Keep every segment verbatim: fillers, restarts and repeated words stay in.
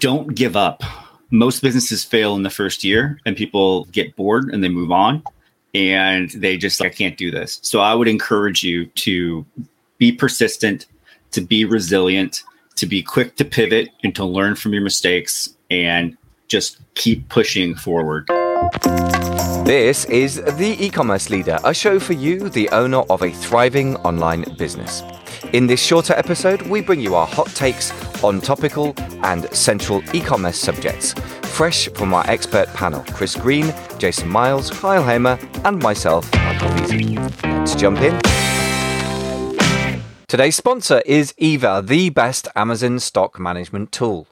don't give up. Most businesses fail in the first year and people get bored and they move on and they just like, I can't do this. So I would encourage you to be persistent, to be resilient, to be quick to pivot and to learn from your mistakes and just keep pushing forward. This is The E-commerce Leader, a show for you, the owner of a thriving online business. In this shorter episode, we bring you our hot takes on topical and central e-commerce subjects, fresh from our expert panel, Chris Green, Jason Miles, Kyle Hamer, and myself, Arthur V Z. Let's jump in. Today's sponsor is Eva, the best Amazon stock management tool.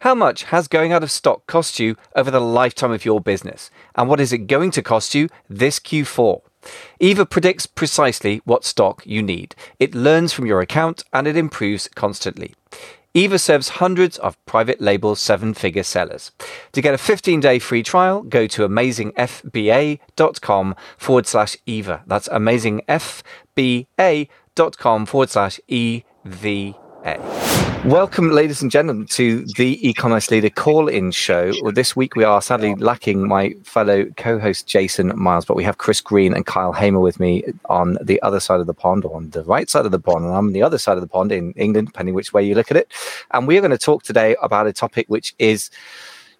How much has going out of stock cost you over the lifetime of your business? And what is it going to cost you this Q four? Eva predicts precisely what stock you need. It learns from your account and it improves constantly. Eva serves hundreds of private label seven-figure sellers. To get a fifteen-day free trial, go to amazingfba.com forward slash Eva. That's amazingfba.com forward slash E V A. Welcome, ladies and gentlemen, to the E-commerce Leader Call-In Show. Well, this week we are sadly lacking my fellow co-host Jason Miles, but we have Chris Green and Kyle Hamer with me on the other side of the pond, or on the right side of the pond, and I'm on the other side of the pond in England, depending which way you look at it. And we are going to talk today about a topic which is,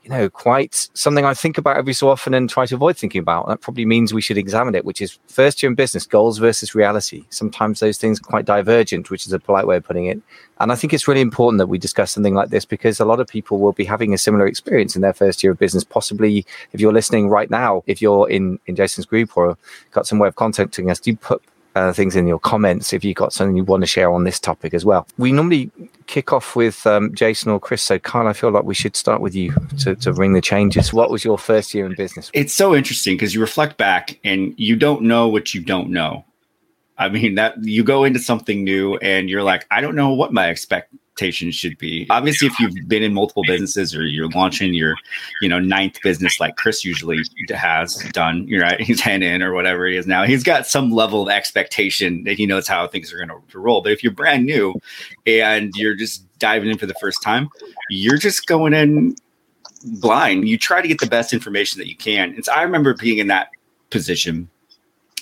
you know, quite something I think about every so often and try to avoid thinking about. That probably means we should examine it, which is first year in business, goals versus reality. Sometimes those things are quite divergent, which is a polite way of putting it. And I think it's really important that we discuss something like this because a lot of people will be having a similar experience in their first year of business. Possibly if you're listening right now, if you're in, in Jason's group or got some way of contacting us, do put Uh, things in your comments if you've got something you want to share on this topic as well. We normally kick off with um, Jason or Chris. So, Kyle, I feel like we should start with you to, to ring the changes. What was your first year in business? It's so interesting because you reflect back and you don't know what you don't know. I mean, that you go into something new and you're like, I don't know what my expectations should be. Obviously, if you've been in multiple businesses or you're launching your, you know, ninth business like Chris usually has done, you're right, he's ten in or whatever he is now. He's got some level of expectation that he knows how things are going to roll. But if you're brand new and you're just diving in for the first time, you're just going in blind. You try to get the best information that you can. And so I remember being in that position.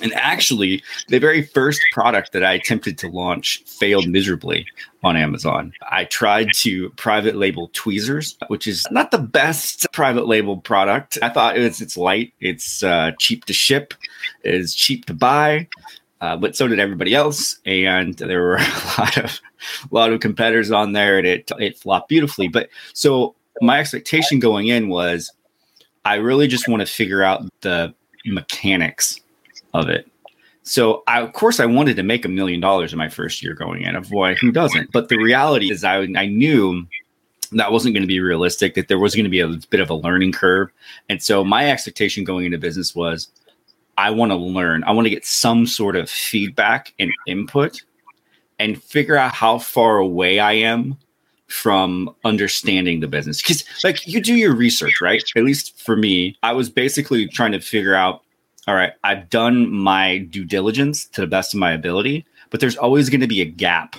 And actually, the very first product that I attempted to launch failed miserably on Amazon. I tried to private label tweezers, which is not the best private label product. I thought it's it's light, it's uh, cheap to ship, it's cheap to buy, uh, but so did everybody else. And there were a lot of a lot of competitors on there, and it it flopped beautifully. But so my expectation going in was, I really just want to figure out the mechanics of it. So I, of course I wanted to make a million dollars in my first year going in. Boy, who doesn't? But the reality is I, I knew that wasn't going to be realistic, that there was going to be a bit of a learning curve. And so my expectation going into business was I want to learn. I want to get some sort of feedback and input and figure out how far away I am from understanding the business. Because like you do your research, right? At least for me, I was basically trying to figure out, all right, I've done my due diligence to the best of my ability, but there's always going to be a gap.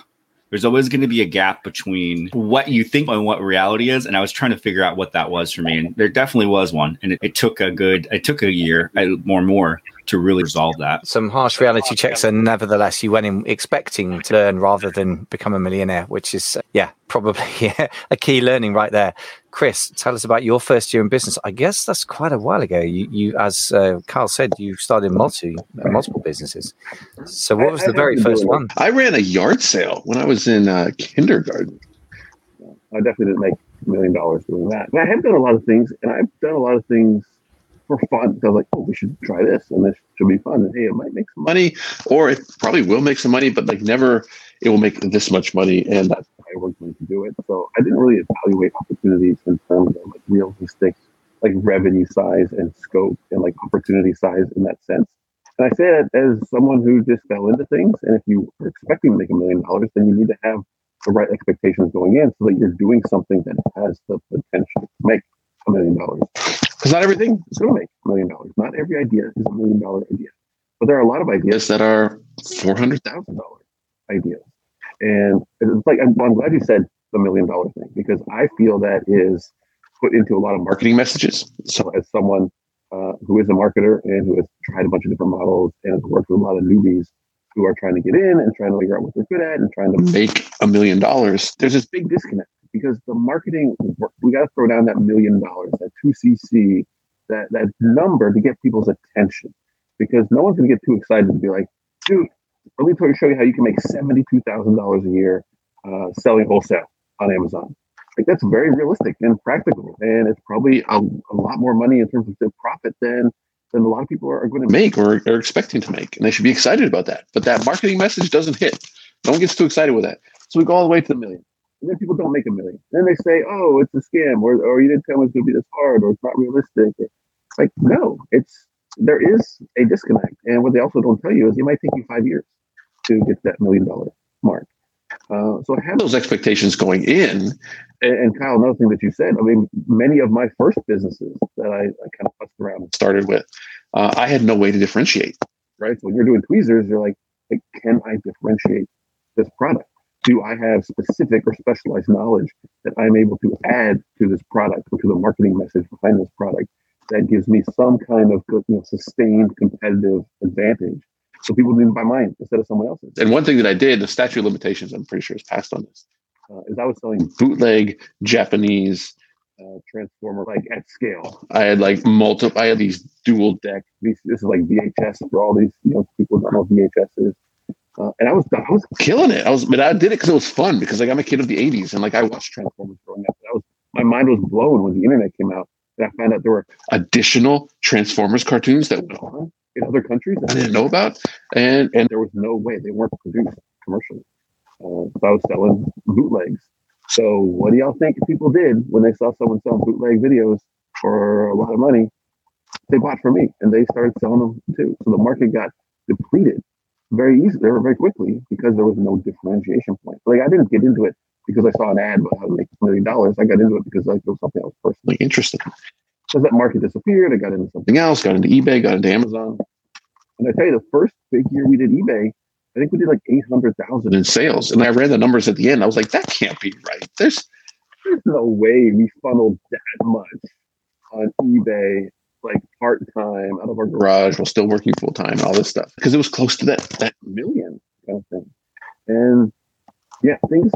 There's always going to be a gap between what you think and what reality is. And I was trying to figure out what that was for me. And there definitely was one. And it, it took a good, it took a year more and more to really resolve that. Some harsh reality checks. And nevertheless, you went in expecting to learn rather than become a millionaire, which is, uh, yeah, probably yeah, a key learning right there. Chris, tell us about your first year in business. I guess that's quite a while ago. You, you as uh, Kyle said, you started multi, uh, multiple businesses. So what was I, the I very first one? I ran a yard sale when I was in uh, kindergarten. I definitely didn't make a million dollars doing that. But I have done a lot of things, and I've done a lot of things for fun. So I was like, oh, we should try this, and this should be fun. And hey, it might make some money, or it probably will make some money, but like never it will make this much money, and that's why I wasn't going to do it. So I didn't really evaluate opportunities in terms of like real distinct, like revenue size and scope and like opportunity size in that sense. And I say that as someone who just fell into things. And if you are expecting to make a million dollars, then you need to have the right expectations going in so that you're doing something that has the potential to make a million dollars. Because not everything is going to make a million dollars. Not every idea is a million dollar idea. But there are a lot of ideas that are four hundred thousand dollars ideas. And it's like, I'm, I'm glad you said the million dollar thing, because I feel that is put into a lot of marketing messages. So as someone uh, who is a marketer and who has tried a bunch of different models and has worked with a lot of newbies who are trying to get in and trying to figure out what they're good at and trying to make a million dollars, there's this big disconnect because the marketing, we got to throw down that million dollars, that two C C, that, that number to get people's attention, because no one's going to get too excited to be like, dude, let me show you how you can make seventy-two thousand dollars a year uh, selling wholesale on Amazon. Like, that's very realistic and practical. And it's probably a, a lot more money in terms of the profit than, than a lot of people are, are going to make or are expecting to make. And they should be excited about that. But that marketing message doesn't hit. No one gets too excited with that. So we go all the way to the million. And then people don't make a million. Then they say, oh, it's a scam, or, or you didn't tell me it's going to be this hard, or it's not realistic. It's like, no, it's there is a disconnect. And what they also don't tell you is it might take you five years to get that million dollar mark. Uh, so I have those expectations going in. And, and Kyle, another thing that you said, I mean, many of my first businesses that I, I kind of fussed around and started with, uh, I had no way to differentiate, right? So when you're doing tweezers, you're like, like, can I differentiate this product? Do I have specific or specialized knowledge that I'm able to add to this product or to the marketing message behind this product that gives me some kind of, you know, sustained competitive advantage? So people need to buy mine instead of someone else's. And one thing that I did, the statute of limitations, I'm pretty sure is passed on this, uh, is I was selling bootleg Japanese uh, transformer, like at scale. I had like multiple, I had these dual deck. These, this is like V H S for all these, you know, people don't know what V H S is. Uh, and I was, I was killing it. I was, but I did it because it was fun, because like I'm a kid of the eighties and like I watched Transformers growing up. I was, my mind was blown when the internet came out. And I found out there were additional Transformers cartoons that went on in other countries that I didn't know about, and and there was no way they weren't produced commercially. Uh, so I was selling bootlegs. So what do y'all think people did when they saw someone selling bootleg videos for a lot of money? They bought from me, and they started selling them too. So the market got depleted very easily, very quickly, because there was no differentiation point. Like, I didn't get into it because I saw an ad about how to make a million dollars. I got into it because I feel something I was personally interested in. So that market disappeared. I got into something else, got into eBay, got into Amazon. And I tell you, the first big year we did eBay, I think we did like eight hundred thousand in sales. And I ran the numbers at the end. I was like, that can't be right. There's, there's no way we funneled that much on eBay, like part-time, out of our garage, while still working full-time and all this stuff. Because it was close to that, that million kind of thing. And yeah, things,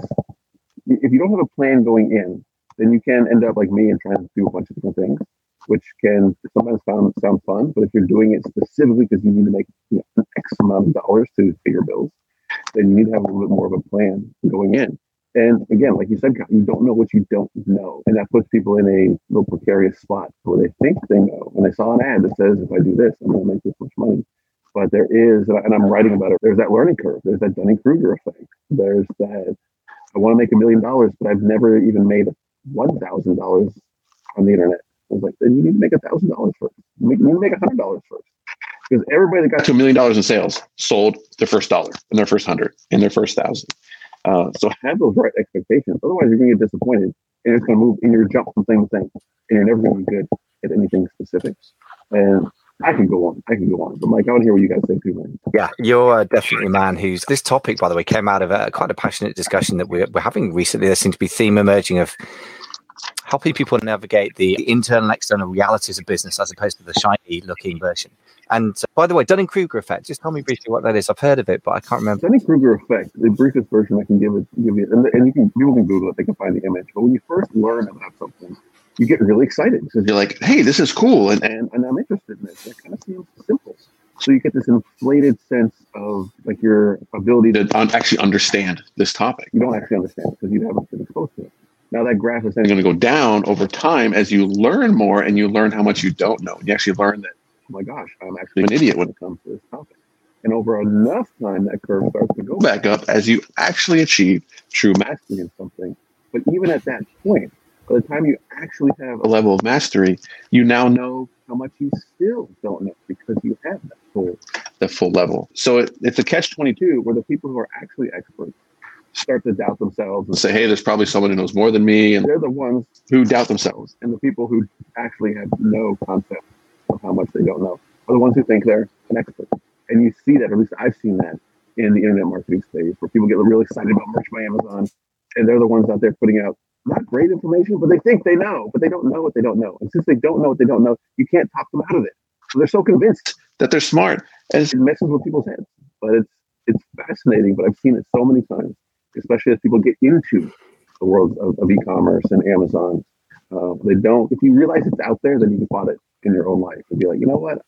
if you don't have a plan going in, then you can end up like me and trying to do a bunch of different things, which can sometimes sound, sound fun. But if you're doing it specifically because you need to make, you know, X amount of dollars to pay your bills, then you need to have a little bit more of a plan going in. And again, like you said, you don't know what you don't know. And that puts people in a little precarious spot where they think they know. And they saw an ad that says, if I do this, I'm going to make this much money. But there is, and I'm writing about it, there's that learning curve. There's that Dunning-Kruger effect. There's that, I want to make a million dollars, but I've never even made one thousand dollars on the internet. I was like, then you need to make one thousand dollars first. You need to make one hundred dollars first. Because everybody that got to a million dollars in sales sold their first dollar and their first hundred and their first thousand. Uh, so have those right expectations. Otherwise, you're going to get disappointed, and it's going to move, and you're going to jump from thing to thing, and you're never going to be good at anything specific. And I can go on. I can go on. But Mike, I want to hear what you guys say too, man. Yeah, you're definitely a man who's... This topic, by the way, came out of a kind of passionate discussion that we're, we're having recently. There seems to be a theme emerging of helping people navigate the internal and external realities of business as opposed to the shiny-looking version. And uh, by the way, Dunning-Kruger effect, just tell me briefly what that is. I've heard of it, but I can't remember. Dunning-Kruger effect, the briefest version I can give it, give you, and, and you can, people can Google it, they can find the image. But when you first learn about something, you get really excited because you're like, hey, this is cool, and, and, and I'm interested in this. It kind of seems simple. So you get this inflated sense of like your ability to un- actually understand this topic. You don't actually understand it because you haven't been exposed to it. Now that graph is then going to go down over time as you learn more and you learn how much you don't know. And you actually learn that, oh my gosh, I'm actually an idiot when it comes to this topic. And over enough time, that curve starts to go back up as you actually achieve true mastery in something. But even at that point, by the time you actually have a level of mastery, you now know how much you still don't know because you have that full, that full level. So it, it's a catch twenty-two where the people who are actually experts start to doubt themselves and say, hey, there's probably someone who knows more than me. And they're the ones who doubt themselves. And the people who actually have no concept of how much they don't know are the ones who think they're an expert. And you see that, or at least I've seen that in the internet marketing space, where people get really excited about Merch by Amazon and they're the ones out there putting out not great information, but they think they know, but they don't know what they don't know. And since they don't know what they don't know, you can't talk them out of it. So they're so convinced that they're smart, and it messes with people's heads. But it's it's fascinating. But I've seen it so many times, especially as people get into the world of, of e-commerce and Amazon. Uh, they don't. If you realize it's out there, then you can spot it in your own life and be like, you know what?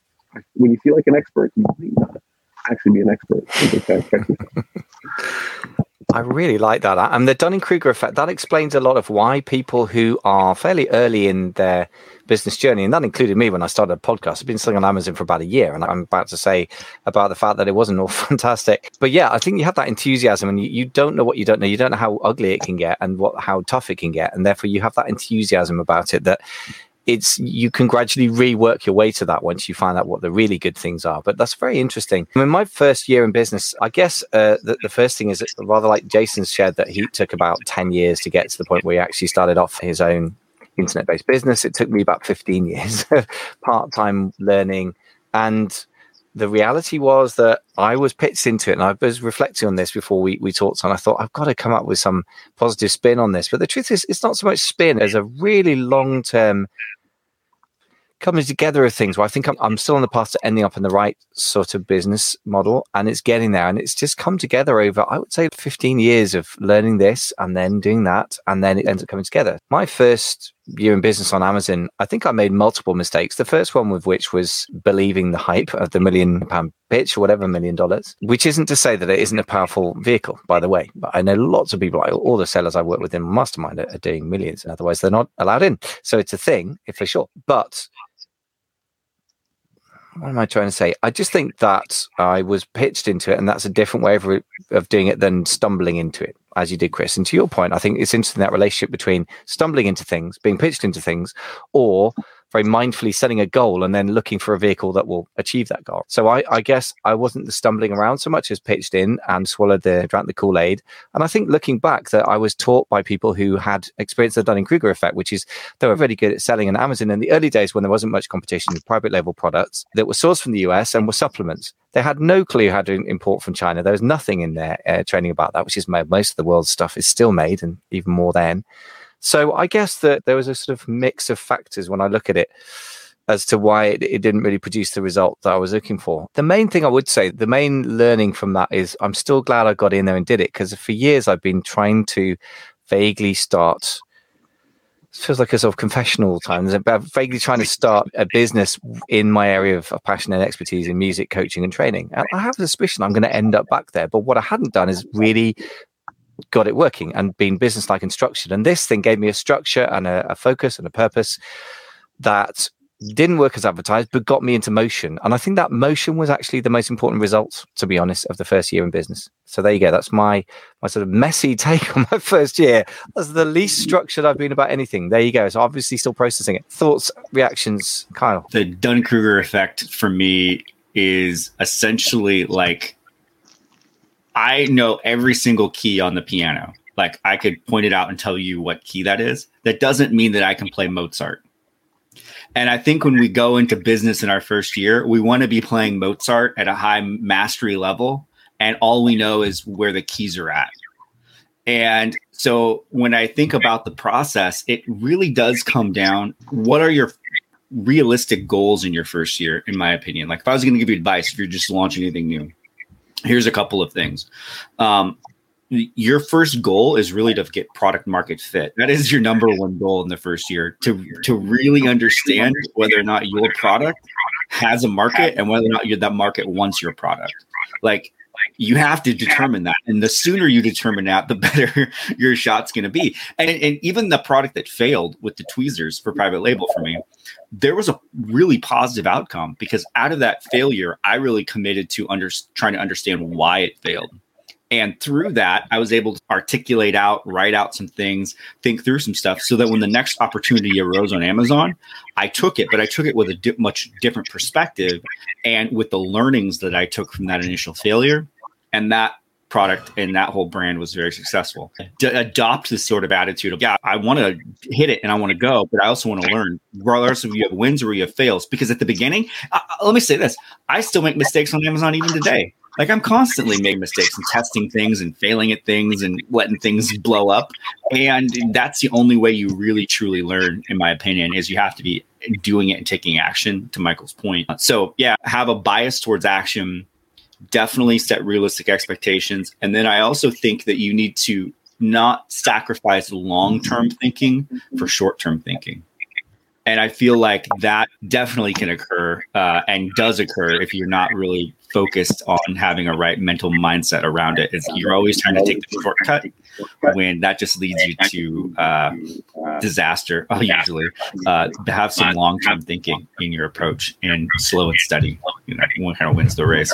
When you feel like an expert, you may not actually be an expert. I really like that. And the Dunning-Kruger effect, that explains a lot of why people who are fairly early in their business journey, and that included me when I started a podcast. I've been selling on Amazon for about a year, and I'm about to say about the fact that it wasn't all fantastic. But yeah, I think you have that enthusiasm, and you, you don't know what you don't know. You don't know how ugly it can get and what how tough it can get. And therefore, you have that enthusiasm about it that it's you can gradually rework your way to that once you find out what the really good things are. But that's very interesting. I mean, my first year in business, I guess uh, the, the first thing is rather like Jason's shared that he took about ten years to get to the point where he actually started off his own internet-based business. It took me about fifteen years of part-time learning. And the reality was that I was pitched into it, and I was reflecting on this before we, we talked, and I thought, I've got to come up with some positive spin on this. But the truth is, it's not so much spin as a really long-term coming together of things where I think I'm, I'm still on the path to ending up in the right sort of business model, and it's getting there. And it's just come together over, I would say, fifteen years of learning this and then doing that, and then it ends up coming together. My first year in business on Amazon, I think I made multiple mistakes. The first one with which was believing the hype of the million pound pitch or whatever million dollars, which isn't to say that it isn't a powerful vehicle, by the way. But I know lots of people, all the sellers I work with in Mastermind are, are doing millions, and otherwise they're not allowed in. So it's a thing, for sure. But what am I trying to say? I just think that I was pitched into it, and that's a different way of, re- of doing it than stumbling into it, as you did, Chris. And to your point, I think it's interesting that relationship between stumbling into things, being pitched into things, or very mindfully setting a goal and then looking for a vehicle that will achieve that goal. So I, I guess I wasn't the stumbling around so much as pitched in and swallowed the, drank the Kool-Aid. And I think looking back that I was taught by people who had experienced the Dunning-Kruger effect, which is they were really good at selling on Amazon in the early days when there wasn't much competition in private label products that were sourced from the U S and were supplements. They had no clue how to import from China. There was nothing in their uh, training about that, which is made. Most of the world's stuff is still made, and even more then. So I guess that there was a sort of mix of factors when I look at it as to why it, it didn't really produce the result that I was looking for. The main thing I would say, the main learning from that is I'm still glad I got in there and did it, because for years I've been trying to vaguely start, it feels like a sort of confessional time, I'm vaguely trying to start a business in my area of passion and expertise in music, coaching and training. And I have a suspicion I'm going to end up back there. But what I hadn't done is really got it working and being business-like and structured. And this thing gave me a structure and a, a focus and a purpose that didn't work as advertised, but got me into motion. And I think that motion was actually the most important result, to be honest, of the first year in business. So there you go. That's my my sort of messy take on my first year. That's the least structured I've been about anything. There you go. So obviously still processing it. Thoughts, reactions, Kyle? The Dunning-Kruger effect for me is essentially like, I know every single key on the piano. Like, I could point it out and tell you what key that is. That doesn't mean that I can play Mozart. And I think when we go into business in our first year, we want to be playing Mozart at a high mastery level. And all we know is where the keys are at. And so when I think about the process, it really does come down. What are your realistic goals in your first year, in my opinion? Like, if I was going to give you advice, if you're just launching anything new, here's a couple of things. Um, your first goal is really to get product market fit. That is your number one goal in the first year, to to really understand whether or not your product has a market and whether or not that market wants your product. Like, you have to determine that. And the sooner you determine that, the better your shot's going to be. And, and even the product that failed with the tweezers for private label for me, there was a really positive outcome, because out of that failure, I really committed to under, trying to understand why it failed. And through that, I was able to articulate out, write out some things, think through some stuff, so that when the next opportunity arose on Amazon, I took it, but I took it with a di- much different perspective and with the learnings that I took from that initial failure. And that product and that whole brand was very successful. D- adopt this sort of attitude of, yeah, I want to hit it and I want to go, but I also want to learn, regardless if you have wins or you have fails. Because at the beginning, uh, let me say this, I still make mistakes on Amazon even today. Like, I'm constantly making mistakes and testing things and failing at things and letting things blow up. And that's the only way you really truly learn, in my opinion, is you have to be doing it and taking action, to Michael's point. So yeah, have a bias towards action, definitely set realistic expectations. And then I also think that you need to not sacrifice long-term thinking for short-term thinking. And I feel like that definitely can occur uh, and does occur if you're not really focused on having a right mental mindset around it. It's, you're always trying to take the shortcut when that just leads you to uh, disaster, usually. Uh, have some long-term thinking in your approach, and slow and steady, you know, one kind of wins the race.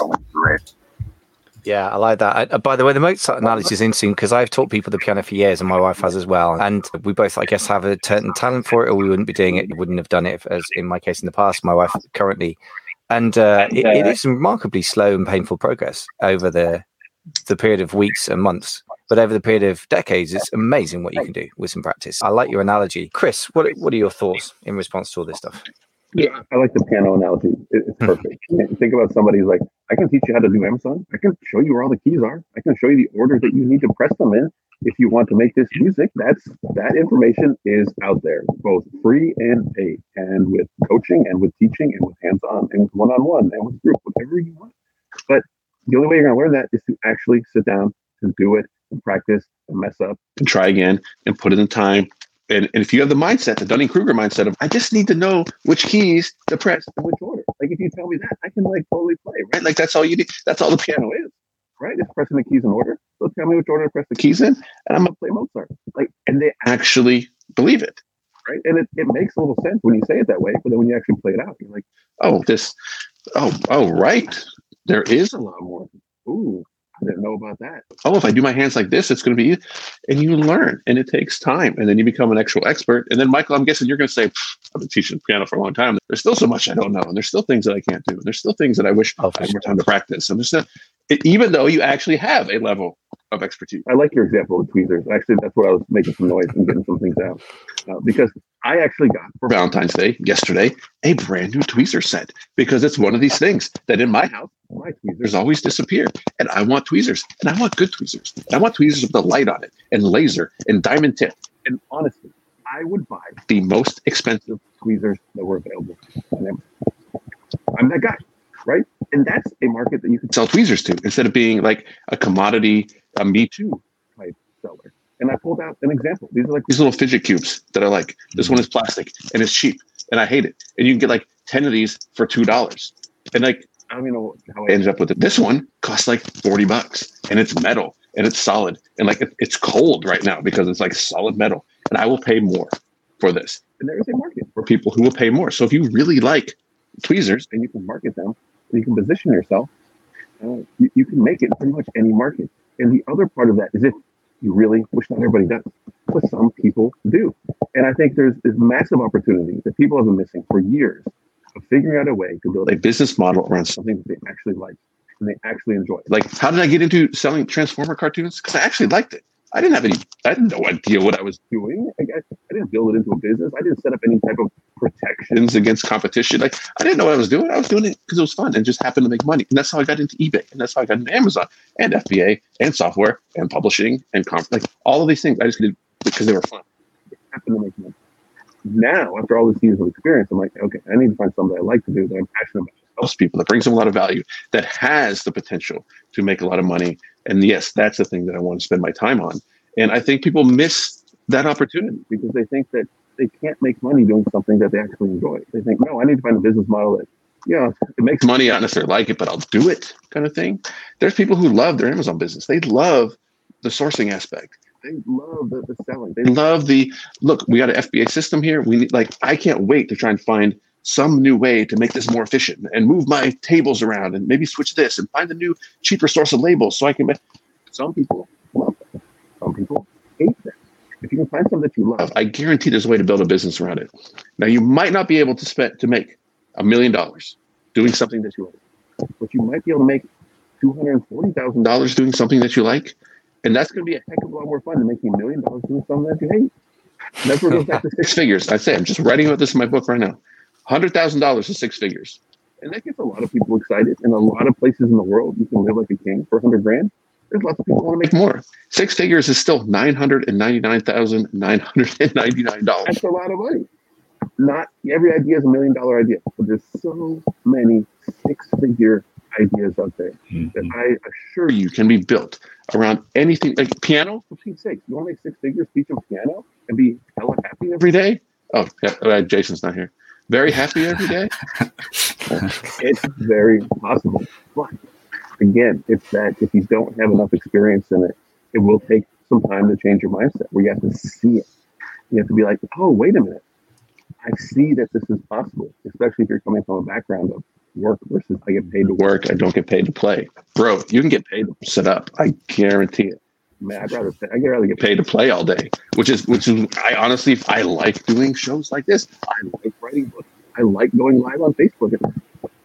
Yeah, I like that. I, by the way, the Mozart analogy is interesting because I've taught people the piano for years, and my wife has as well. And we both, I guess, have a certain talent for it, or we wouldn't be doing it. We wouldn't have done it, if, as in my case in the past, my wife currently. And uh, it, it is remarkably slow and painful progress over the the period of weeks and months. But over the period of decades, it's amazing what you can do with some practice. I like your analogy. Chris, what what are your thoughts in response to all this stuff? Yeah, I like the piano analogy. It's perfect. Think about somebody who's like, I can teach you how to do Amazon. I can show you where all the keys are. I can show you the order that you need to press them in if you want to make this music. That's that information is out there, both free and paid, and with coaching and with teaching and with hands-on and with one-on-one and with group, whatever you want. But the only way you're going to learn that is to actually sit down and do it and practice and mess up and try again and put it in time. And, and if you have the mindset, the Dunning-Kruger mindset of, I just need to know which keys to press in which order. Like, if you tell me that, I can like totally play, right? Like, that's all you need. That's all the piano is, right? It's pressing the keys in order. So tell me which order to press the keys in, and I'm going to play Mozart. Like, and they actually believe it, right? And it, it makes a little sense when you say it that way, but then when you actually play it out, you're like, oh, this, oh, oh, right. There is a lot more. Ooh. I didn't know about that. Oh, if I do my hands like this, it's going to be easy. And you learn, and it takes time, and then you become an actual expert. And then, Michael, I'm guessing you're going to say, I've been teaching piano for a long time. There's still so much I don't know, and there's still things that I can't do, and there's still things that I wish oh, I had more time to practice. And there's not, it, even though you actually have a level of expertise. I like your example of tweezers. Actually, that's where I was making some noise and getting some things out. Uh, because I actually got, for Valentine's Day yesterday, a brand new tweezer set. Because it's one of these things that in my house, my tweezers always disappear. And I want tweezers. And I want good tweezers. And I want tweezers with the light on it, and laser, and diamond tip. And honestly, I would buy the most expensive tweezers that were available. I'm that guy, right? And that's a market that you can sell tweezers to, instead of being like a commodity, a Me Too type seller. And I pulled out an example. These are like these little fidget cubes that I like. This one is plastic and it's cheap and I hate it. And you can get like ten of these for two dollars. And like, I don't even know how I ended up with it. This one costs like forty bucks, and it's metal and it's solid. And like, it's cold right now because it's like solid metal, and I will pay more for this. And there is a market for people who will pay more. So if you really like tweezers and you can market them, you can position yourself, uh, you, you can make it in pretty much any market. And the other part of that is if you really, which not everybody does, but some people do. And I think there's this massive opportunity that people have been missing for years of figuring out a way to build a business model around something that they actually like and they actually enjoy. Like, how did I get into selling Transformer cartoons? Because I actually liked it. I didn't have any, I had no idea what I was doing. I, I, I didn't build it into a business. I didn't set up any type of protections against competition. Like, I didn't know what I was doing. I was doing it because it was fun and just happened to make money. And that's how I got into eBay. And that's how I got into Amazon and F B A and software and publishing and conference. Like, all of these things I just did because they were fun. It happened to make money. Now, after all these years of experience, I'm like, okay, I need to find something that I like to do, that I'm passionate about. Helps people, that brings them a lot of value, that has the potential to make a lot of money. And yes, that's the thing that I want to spend my time on. And I think people miss that opportunity because they think that they can't make money doing something that they actually enjoy. They think, no, I need to find a business model that, you know, it makes money. I don't necessarily like it, but I'll do it kind of thing. There's people who love their Amazon business. They love the sourcing aspect. They love the, the selling. They love the, look, we got an F B A system here. We need, like, I can't wait to try and find some new way to make this more efficient and move my tables around and maybe switch this and find a new cheaper source of labels so I can make. Some people love that. Some people hate that. If you can find something that you love, I guarantee there's a way to build a business around it. Now, you might not be able to spend to make a million dollars doing something that you like, but you might be able to make two hundred forty thousand dollars doing something that you like. And that's going to be a heck of a lot more fun than making a million dollars doing something that you hate. And that's where it goes back to six figures. I say, I'm just writing about this in my book right now. one hundred thousand dollars is six figures. And that gets a lot of people excited. In a lot of places in the world, you can live like a king for one hundred grand. There's lots of people who want to make more. Six figures is still nine hundred ninety-nine thousand nine hundred ninety-nine dollars. That's a lot of money. Not every idea is a million dollar idea. But there's so many six figure ideas out there mm-hmm. that I assure you can be built around anything. Like piano, for Pete's sake. You want to make six figures, teach them piano, and be hella happy every day? Oh, yeah, Jason's not here. Very happy every day? It's very possible. But again, it's that if you don't have enough experience in it, it will take some time to change your mindset where you have to see it. You have to be like, oh, wait a minute. I see that this is possible, especially if you're coming from a background of work versus I get paid to work, I don't get paid to play. Bro, you can get paid to sit up. I guarantee it. Man, I'd rather I'd rather get paid to play all day, which is which is I honestly I like doing shows like this. I like writing books. I like going live on Facebook.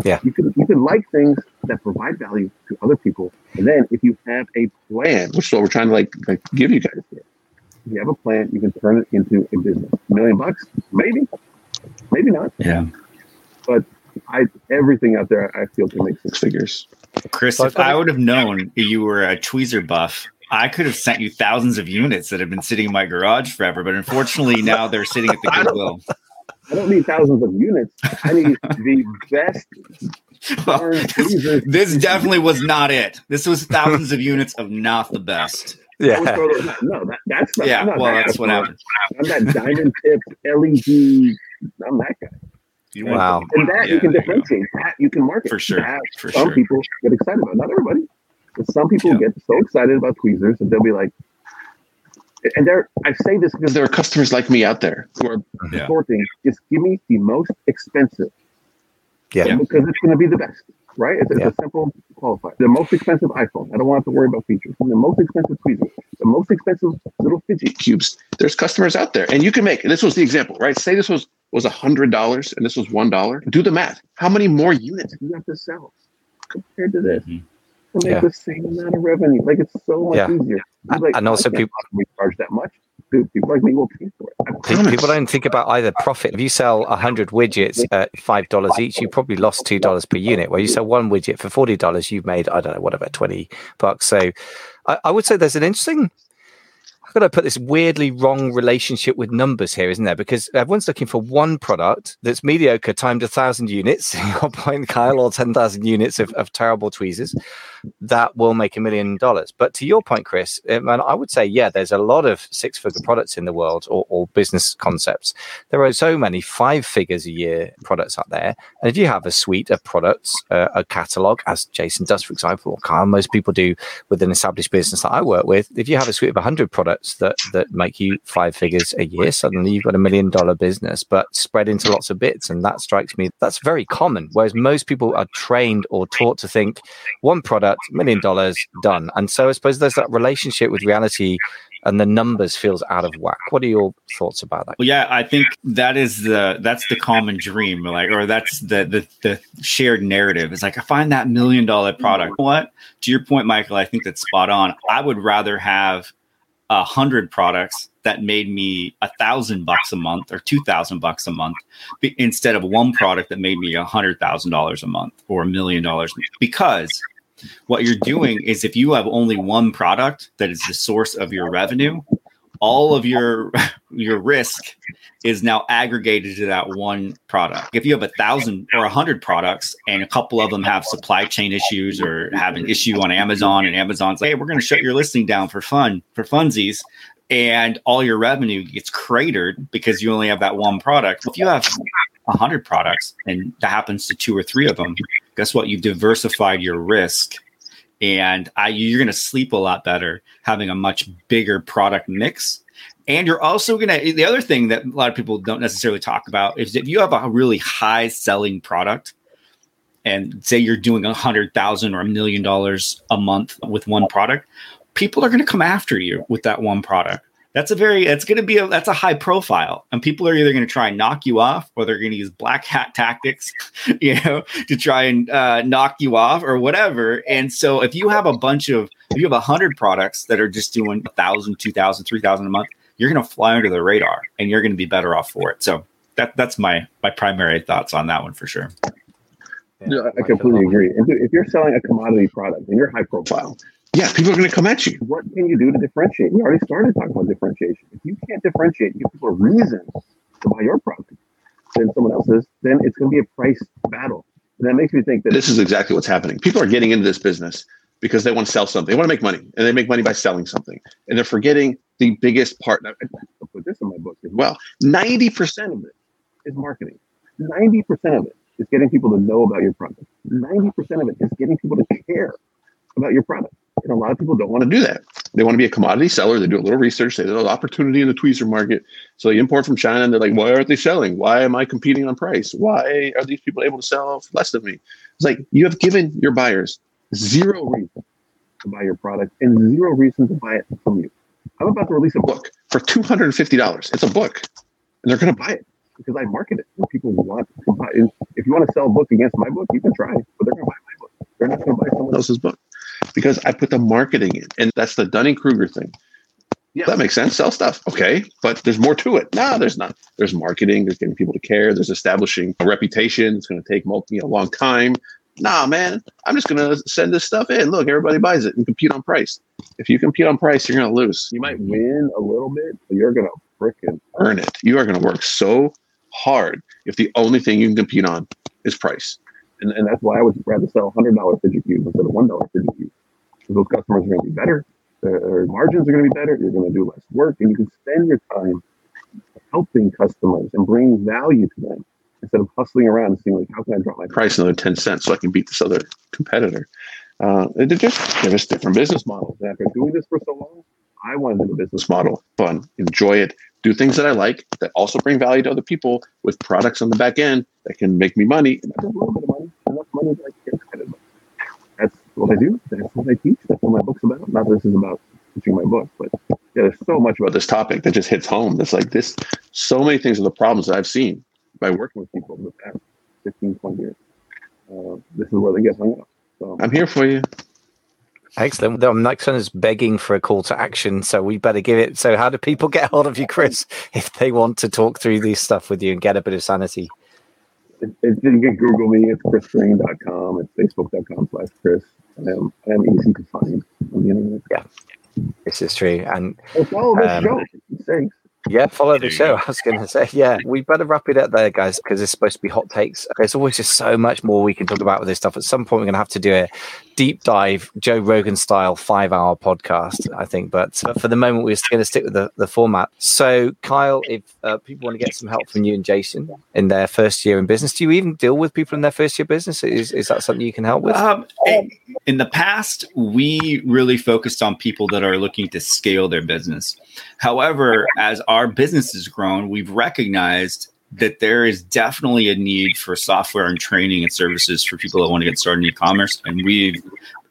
Yeah, you can you can like things that provide value to other people, and then if you have a plan, which is what we're trying to like, like give you guys here. If you have a plan, you can turn it into a business. A million bucks, maybe, maybe not. Yeah, but I everything out there I feel can make six figures. Chris, but if I would have known you were a tweezer buff, I could have sent you thousands of units that have been sitting in my garage forever, but unfortunately now they're sitting at the Goodwill. I don't need thousands of units. I need the best. Well, this, this definitely was not it. This was thousands of units of not the best. Yeah. No, that, that's not. Yeah. Not well, that that's what happened. I'm that diamond tip L E D. I'm that guy. You wow. Want and that yeah, you can differentiate. You that you can market. For sure. That For some sure. people get excited about. Not everybody. But some people yeah. get so excited about tweezers that they'll be like, and there, I say this because there are customers like me out there who are yeah. sorting, just give me the most expensive. Yeah. yeah. Because it's going to be the best, right? It's, it's yeah. a simple qualifier. The most expensive iPhone. I don't want to worry about features. The most expensive tweezers. The most expensive little fidget cubes. There's customers out there. And you can make, this was the example, right? Say this was, was one hundred dollars and this was one dollar. Do the math. How many more units do you have to sell compared to this? Mm-hmm. Make yeah. the same amount of revenue. Like it's so much yeah. easier. Like, I know some people charge that much. Dude, people like me will pay for it. People, people don't think about either profit. If you sell a hundred widgets at five dollars each, you probably lost two dollars per unit. Where you sell one widget for forty dollars, you've made I don't know whatever twenty bucks. So I, I would say there's an interesting. How could I put this weirdly wrong relationship with numbers here, isn't there? Because everyone's looking for one product that's mediocre timed a thousand units, your point, Kyle, or ten thousand units of, of terrible tweezers that will make a million dollars. But to your point, Chris, and I would say, yeah, there's a lot of six figure products in the world or, or business concepts. There are so many five figures a year products out there. And if you have a suite of products, uh, a catalog, as Jason does, for example, or Kyle, most people do with an established business that I work with, if you have a suite of one hundred products, that that make you five figures a year, suddenly you've got a million dollar business, but spread into lots of bits. And that strikes me, that's very common, whereas most people are trained or taught to think one product, million dollars, done. And so I suppose there's that relationship with reality and the numbers feels out of whack. What are your thoughts about that? Well, yeah, I think that is the that's the common dream, like, or that's the the, the shared narrative. It's like I find that million dollar product. What to your point, Michael, I think that's spot on. I would rather have a hundred products that made me a thousand bucks a month or two thousand bucks a month b- instead of one product that made me a hundred thousand dollars a month or a million dollars. Because what you're doing is if you have only one product that is the source of your revenue, all of your your risk is now aggregated to that one product. If you have a thousand or a hundred products and a couple of them have supply chain issues or have an issue on Amazon and Amazon's like, hey, we're going to shut your listing down for fun, for funsies. And all your revenue gets cratered because you only have that one product. If you have a hundred products and that happens to two or three of them, guess what? You've diversified your risk. And I, you're going to sleep a lot better having a much bigger product mix. And you're also going to, the other thing that a lot of people don't necessarily talk about is if you have a really high selling product and say you're doing one hundred thousand dollars or a million dollars a month with one product, people are going to come after you with that one product. That's a very, that's going to be a, that's a high profile, and people are either going to try and knock you off or they're going to use black hat tactics, you know, to try and uh, knock you off or whatever. And so if you have a bunch of, if you have a hundred products that are just doing a thousand, two thousand, three thousand a month, you're going to fly under the radar and you're going to be better off for it. So that that's my, my primary thoughts on that one for sure. Yeah, I completely agree. And dude, if you're selling a commodity product and you're high profile, yeah, people are going to come at you. What can you do to differentiate? We already started talking about differentiation. If you can't differentiate, give people a reason to buy your product than someone else's, then it's going to be a price battle. And that makes me think that this is exactly what's happening. People are getting into this business because they want to sell something. They want to make money, and they make money by selling something. And they're forgetting the biggest part. I'll put this in my book as well. ninety percent of it is marketing. ninety percent of it is getting people to know about your product. ninety percent of it is getting people to care about your product. And a lot of people don't want to do that. They want to be a commodity seller. They do a little research. They do an opportunity in the tweezer market. So they import from China, and they're like, why aren't they selling? Why am I competing on price? Why are these people able to sell for less than me? It's like, you have given your buyers zero reason to buy your product and zero reason to buy it from you. I'm about to release a book for two hundred fifty dollars. It's a book, and they're going to buy it because I market it. And people want to buy it. If you want to sell a book against my book, you can try, but they're going to buy my book. They're not going to buy someone else's book. Because I put the marketing in, and that's the Dunning-Kruger thing. Yeah, that makes sense. Sell stuff. Okay, but there's more to it. No, there's not. There's marketing. There's getting people to care. There's establishing a reputation. It's going to take multi a long time. Nah, man, I'm just going to send this stuff in. Look, everybody buys it and compete on price. If you compete on price, you're going to lose. You might win a little bit, but you're going to freaking earn it. You are going to work so hard if the only thing you can compete on is price. And, and that's why I would rather sell one hundred dollars fidget cubes instead of one dollar fidget cubes. Because those customers are going to be better. Their, their margins are going to be better. You're going to do less work. And you can spend your time helping customers and bringing value to them instead of hustling around and seeing, like, how can I drop my price another ten cents so I can beat this other competitor? Uh, they're just, they're just different business models. And after doing this for so long, I want to do a business model. Fun. Enjoy it. Do things that I like that also bring value to other people with products on the back end that can make me money. And that's a little bit of money. Enough money that I can get excited about. That's what I do. That's what I teach. That's what my book's about. Not that this is about teaching my book, but yeah, there's so much about this topic that just hits home. That's like this. So many things are the problems that I've seen by working with people over the past fifteen, twenty years. Uh, this is where they get hung up. So I'm here for you. Excellent. The next one is begging for a call to action, so we better give it. So how do people get hold of you, Chris, if they want to talk through this stuff with you and get a bit of sanity? If, if you can Google me, it's chris crain dot com. It's facebook dot com slash chris. I am, I am easy to find on the internet. Yeah, this is true. And oh, follow the um, show. Thanks. Yeah, follow the show. I was going to say, yeah, we better wrap it up there, guys, because it's supposed to be hot takes. There's always just so much more we can talk about with this stuff. At some point, we're going to have to do a deep dive, Joe Rogan style, five-hour podcast, I think. But for the moment, we're going to stick with the, the format. So, Kyle, if uh, people want to get some help from you and Jason in their first year in business, do you even deal with people in their first year business? Is is that something you can help with? Um, in the past, we really focused on people that are looking to scale their business. However, as our Our business has grown, we've recognized that there is definitely a need for software and training and services for people that want to get started in e-commerce. And we've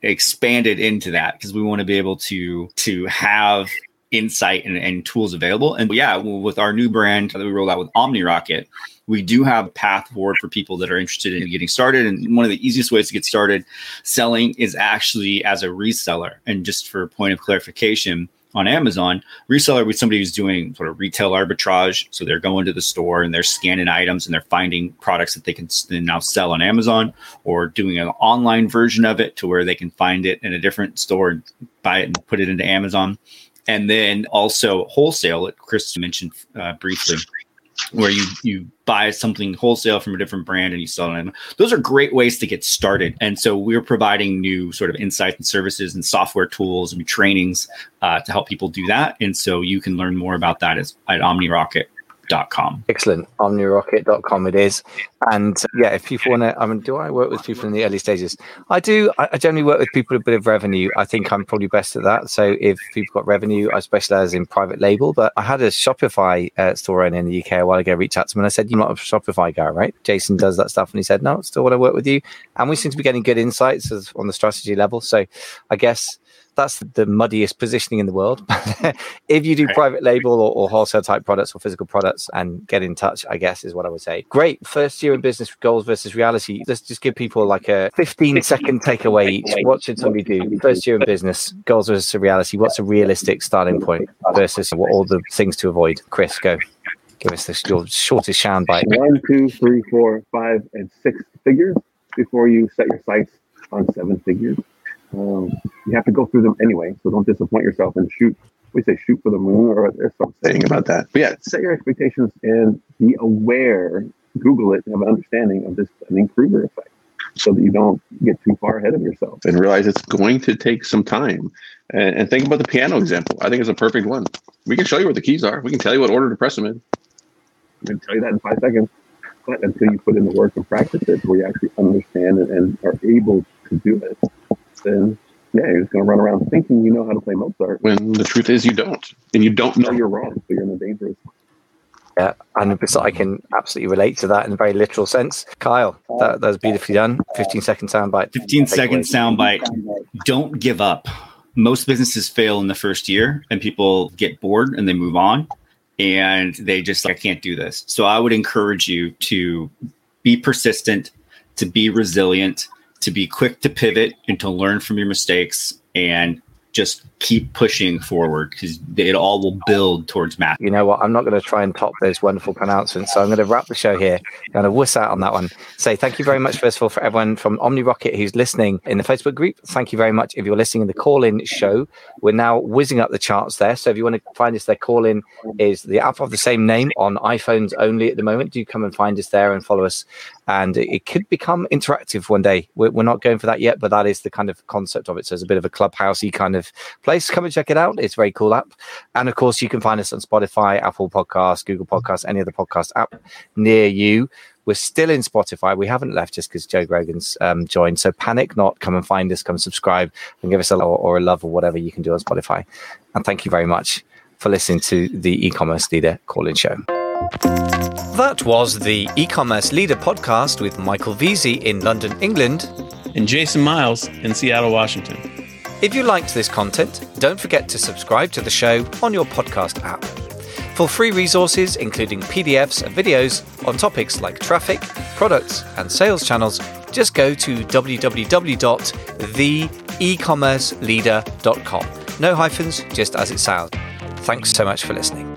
expanded into that because we want to be able to, to have insight and, and tools available. And yeah, with our new brand that we rolled out with OmniRocket, we do have a path forward for people that are interested in getting started. And one of the easiest ways to get started selling is actually as a reseller. And just for a point of clarification, on Amazon, reseller with somebody who's doing sort of retail arbitrage. So they're going to the store and they're scanning items and they're finding products that they can now sell on Amazon, or doing an online version of it to where they can find it in a different store and buy it and put it into Amazon. And then also wholesale, that Chris mentioned uh, briefly, where you, you buy something wholesale from a different brand and you sell it. Those are great ways to get started. And so we're providing new sort of insights and services and software tools and trainings uh, to help people do that. And so you can learn more about that at omni rocket dot com. Excellent. omni rocket dot com it is. And uh, yeah, if people want to, I mean, do I work with people in the early stages? I do. I, I generally work with people with a bit of revenue. I think I'm probably best at that. So if people got revenue, I specialize in private label. But I had a Shopify uh, store owner in the U K a while ago reach out to me and I said, you're not a Shopify guy, right? Jason does that stuff. And he said, no, I still want to work with you. And we seem to be getting good insights as, on the strategy level. So I guess that's the muddiest positioning in the world. If you do private label or, or wholesale type products or physical products, and get in touch, I guess is what I would say. Great. First year in business goals versus reality. Let's just give people like a fifteen second takeaway each. What should somebody do? First year in business goals versus reality. What's a realistic starting point versus what all the things to avoid? Chris, go. Give us the shortest soundbite. One, two, three, four, five, and six figures before you set your sights on seven figures. Um, you have to go through them anyway, so don't disappoint yourself and shoot. We say shoot for the moon, or there's some saying about that. But yeah, set your expectations and be aware. Google it and have an understanding of this Dunning-Kruger effect, so that you don't get too far ahead of yourself. And realize it's going to take some time. And, and think about the piano example. I think it's a perfect one. We can show you where the keys are. We can tell you what order to press them in. We can tell you that in five seconds. But until you put in the work and practice it, where you actually understand it and are able to do it, then yeah, you're just going to run around thinking you know how to play Mozart. When the truth is you don't. And you don't know you're wrong, so you're in a dangerous place. Yeah, one hundred percent. I can absolutely relate to that in a very literal sense. Kyle, that, that was beautifully done. fifteen second soundbite. fifteen second soundbite. Don't give up. Most businesses fail in the first year and people get bored and they move on and they just like, I can't do this. So I would encourage you to be persistent, to be resilient, to be quick to pivot and to learn from your mistakes and just keep pushing forward because it all will build towards math. You know what? I'm not going to try and top those wonderful pronouncements. So I'm going to wrap the show here. I'm going to wuss out on that one. Say thank you very much, first of all, for everyone from OmniRocket who's listening in the Facebook group. Thank you very much. If you're listening in the call-in show, we're now whizzing up the charts there. So if you want to find us there, call-in is the app of the same name on iPhones only at the moment. Do come and find us there and follow us. And it could become interactive one day. We're, we're not going for that yet, but that is the kind of concept of it. So it's a bit of a clubhouse-y kind of place. Come and check it out. It's a very cool app. And of course, you can find us on Spotify, Apple Podcasts, Google Podcasts, any other podcast app near you. We're still in Spotify. We haven't left just because Joe Grogan's um, joined. So panic not. Come and find us. Come subscribe and give us a or, or a love or whatever you can do on Spotify. And thank you very much for listening to the E-commerce Leader Call-In Show. That was the E-commerce Leader podcast with Michael V Z in London, England, and Jason Miles in Seattle, Washington. If you liked this content, don't forget to subscribe to the show on your podcast app. For free resources, including P D Fs and videos on topics like traffic, products, and sales channels, just go to w w w dot the e commerce leader dot com. No hyphens, just as it sounds. Thanks so much for listening.